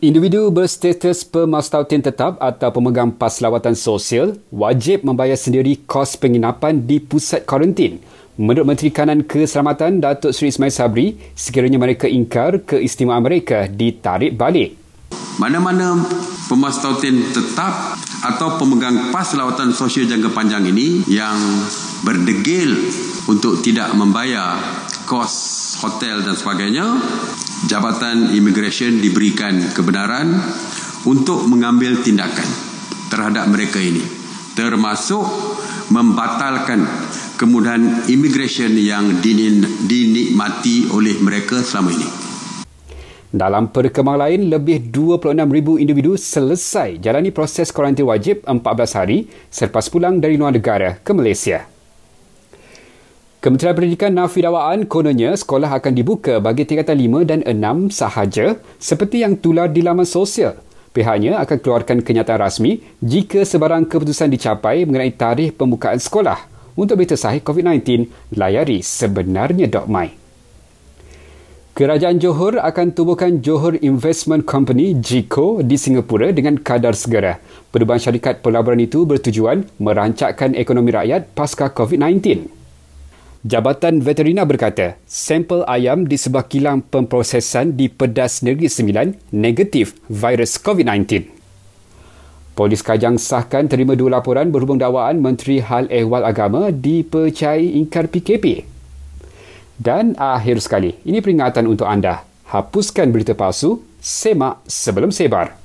Individu berstatus pemastautin tetap atau pemegang pas lawatan sosial wajib membayar sendiri kos penginapan di pusat karantin. Menurut Menteri Kanan Keselamatan Datuk Seri Ismail Sabri, sekiranya mereka ingkar, keistimewaan mereka ditarik balik. Mana-mana pemastautin tetap atau pemegang pas lawatan sosial jangka panjang ini yang berdegil untuk tidak membayar kos hotel dan sebagainya, Jabatan Imigresen diberikan kebenaran untuk mengambil tindakan terhadap mereka ini, termasuk membatalkan kemudahan imigresen yang dinikmati oleh mereka selama ini. Dalam perkembangan lain, lebih 26,000 individu selesai jalani proses kuarantin wajib 14 hari selepas pulang dari luar negara ke Malaysia. Kementerian Pendidikan nafi dakwaan kononnya sekolah akan dibuka bagi tingkatan 5 dan 6 sahaja seperti yang tular di laman sosial. Pihaknya akan keluarkan kenyataan rasmi jika sebarang keputusan dicapai mengenai tarikh pembukaan sekolah. Untuk berita sahih COVID-19, layari sebenarnya.my. Kerajaan Johor akan tubuhkan Johor Investment Company JICO di Singapura dengan kadar segera. Perubahan syarikat pelaburan itu bertujuan merancakkan ekonomi rakyat pasca COVID-19. Jabatan Veterina berkata, sampel ayam di sebuah kilang pemprosesan di Pedas Negeri Sembilan negatif virus COVID-19. Polis Kajang sahkan terima 2 laporan berhubung dakwaan Menteri Hal Ehwal Agama dipercayai ingkar PKP. Dan akhir sekali, ini peringatan untuk anda. Hapuskan berita palsu, semak sebelum sebar.